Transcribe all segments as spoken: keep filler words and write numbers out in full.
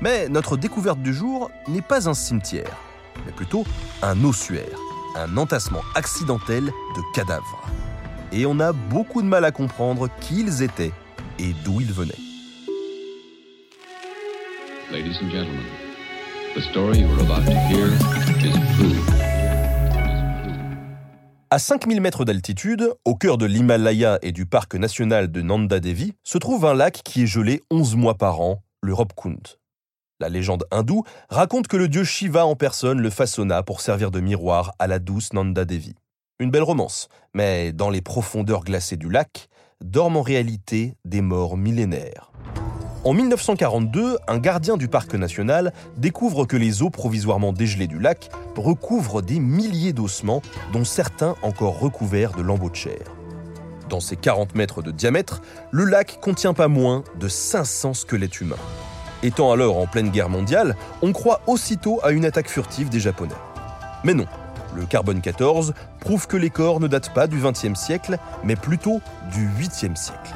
Mais notre découverte du jour n'est pas un cimetière, mais plutôt un ossuaire, un entassement accidentel de cadavres. Et on a beaucoup de mal à comprendre qui ils étaient et d'où ils venaient. Ladies and gentlemen, the story you are about to hear is true. À cinq mille mètres d'altitude, au cœur de l'Himalaya et du parc national de Nanda Devi, se trouve un lac qui est gelé onze mois par an, le Roopkund. La légende hindoue raconte que le dieu Shiva en personne le façonna pour servir de miroir à la douce Nanda Devi. Une belle romance, mais dans les profondeurs glacées du lac, dorment en réalité des morts millénaires. En dix-neuf cent quarante-deux, un gardien du parc national découvre que les eaux provisoirement dégelées du lac recouvrent des milliers d'ossements, dont certains encore recouverts de lambeaux de chair. Dans ses quarante mètres de diamètre, le lac contient pas moins de cinq cents squelettes humains. Étant alors en pleine guerre mondiale, on croit aussitôt à une attaque furtive des Japonais. Mais non, le carbone quatorze prouve que les corps ne datent pas du vingtième siècle, mais plutôt du huitième siècle.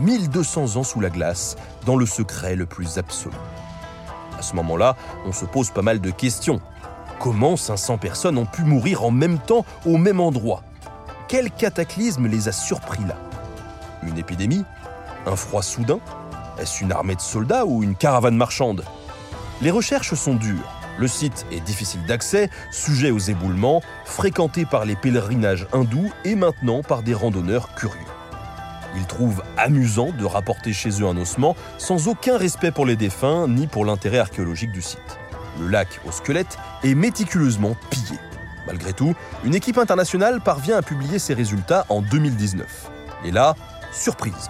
mille deux cents ans sous la glace, dans le secret le plus absolu. À ce moment-là, on se pose pas mal de questions. Comment cinq cents personnes ont pu mourir en même temps, au même endroit ? Quel cataclysme les a surpris là ? Une épidémie ? Un froid soudain ? Est-ce une armée de soldats ou une caravane marchande ? Les recherches sont dures. Le site est difficile d'accès, sujet aux éboulements, fréquenté par les pèlerinages hindous et maintenant par des randonneurs curieux. Ils trouvent amusant de rapporter chez eux un ossement sans aucun respect pour les défunts ni pour l'intérêt archéologique du site. Le lac aux squelettes est méticuleusement pillé. Malgré tout, une équipe internationale parvient à publier ses résultats en deux mille dix-neuf. Et là, surprise.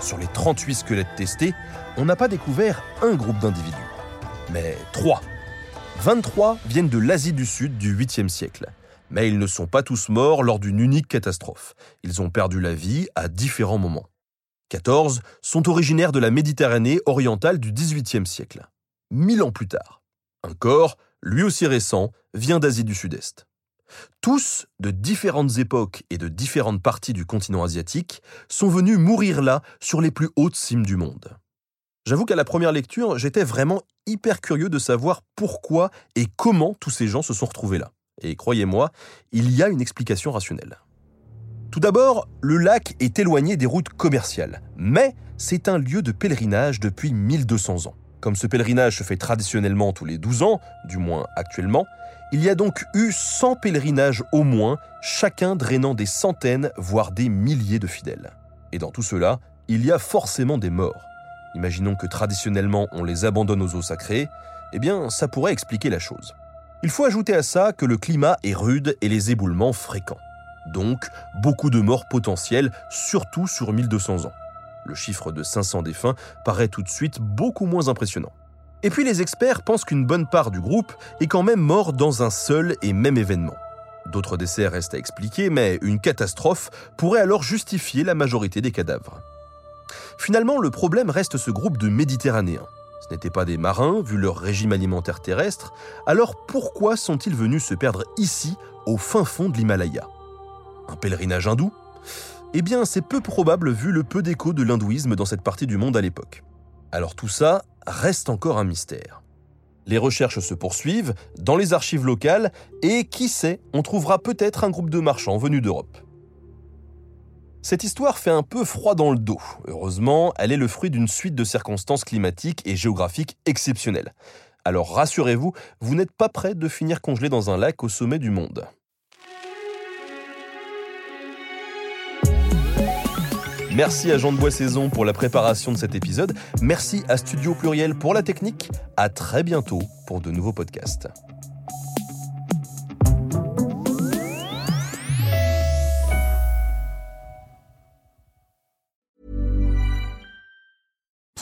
Sur les trente-huit squelettes testés, on n'a pas découvert un groupe d'individus, mais trois. vingt-trois viennent de l'Asie du Sud du huitième siècle. Mais ils ne sont pas tous morts lors d'une unique catastrophe. Ils ont perdu la vie à différents moments. quatorze sont originaires de la Méditerranée orientale du dix-huitième siècle. Mille ans plus tard, un corps, lui aussi récent, vient d'Asie du Sud-Est. Tous, de différentes époques et de différentes parties du continent asiatique, sont venus mourir là, sur les plus hautes cimes du monde. J'avoue qu'à la première lecture, j'étais vraiment hyper curieux de savoir pourquoi et comment tous ces gens se sont retrouvés là. Et croyez-moi, il y a une explication rationnelle. Tout d'abord, le lac est éloigné des routes commerciales, mais c'est un lieu de pèlerinage depuis mille deux cents ans. Comme ce pèlerinage se fait traditionnellement tous les douze ans, du moins actuellement, il y a donc eu cent pèlerinages au moins, chacun drainant des centaines, voire des milliers de fidèles. Et dans tout cela, il y a forcément des morts. Imaginons que traditionnellement on les abandonne aux eaux sacrées, eh bien ça pourrait expliquer la chose. Il faut ajouter à ça que le climat est rude et les éboulements fréquents. Donc, beaucoup de morts potentielles, surtout sur mille deux cents ans. Le chiffre de cinq cents défunts paraît tout de suite beaucoup moins impressionnant. Et puis les experts pensent qu'une bonne part du groupe est quand même mort dans un seul et même événement. D'autres décès restent à expliquer, mais une catastrophe pourrait alors justifier la majorité des cadavres. Finalement, le problème reste ce groupe de Méditerranéens. Ce n'étaient pas des marins, vu leur régime alimentaire terrestre, alors pourquoi sont-ils venus se perdre ici, au fin fond de l'Himalaya ? Un pèlerinage hindou ? Eh bien, c'est peu probable vu le peu d'écho de l'hindouisme dans cette partie du monde à l'époque. Alors tout ça reste encore un mystère. Les recherches se poursuivent dans les archives locales et qui sait, on trouvera peut-être un groupe de marchands venus d'Europe. Cette histoire fait un peu froid dans le dos. Heureusement, elle est le fruit d'une suite de circonstances climatiques et géographiques exceptionnelles. Alors rassurez-vous, vous n'êtes pas près de finir congelé dans un lac au sommet du monde. Merci à Jean de Bois Saison pour la préparation de cet épisode. Merci à Studio Pluriel pour la technique. À très bientôt pour de nouveaux podcasts.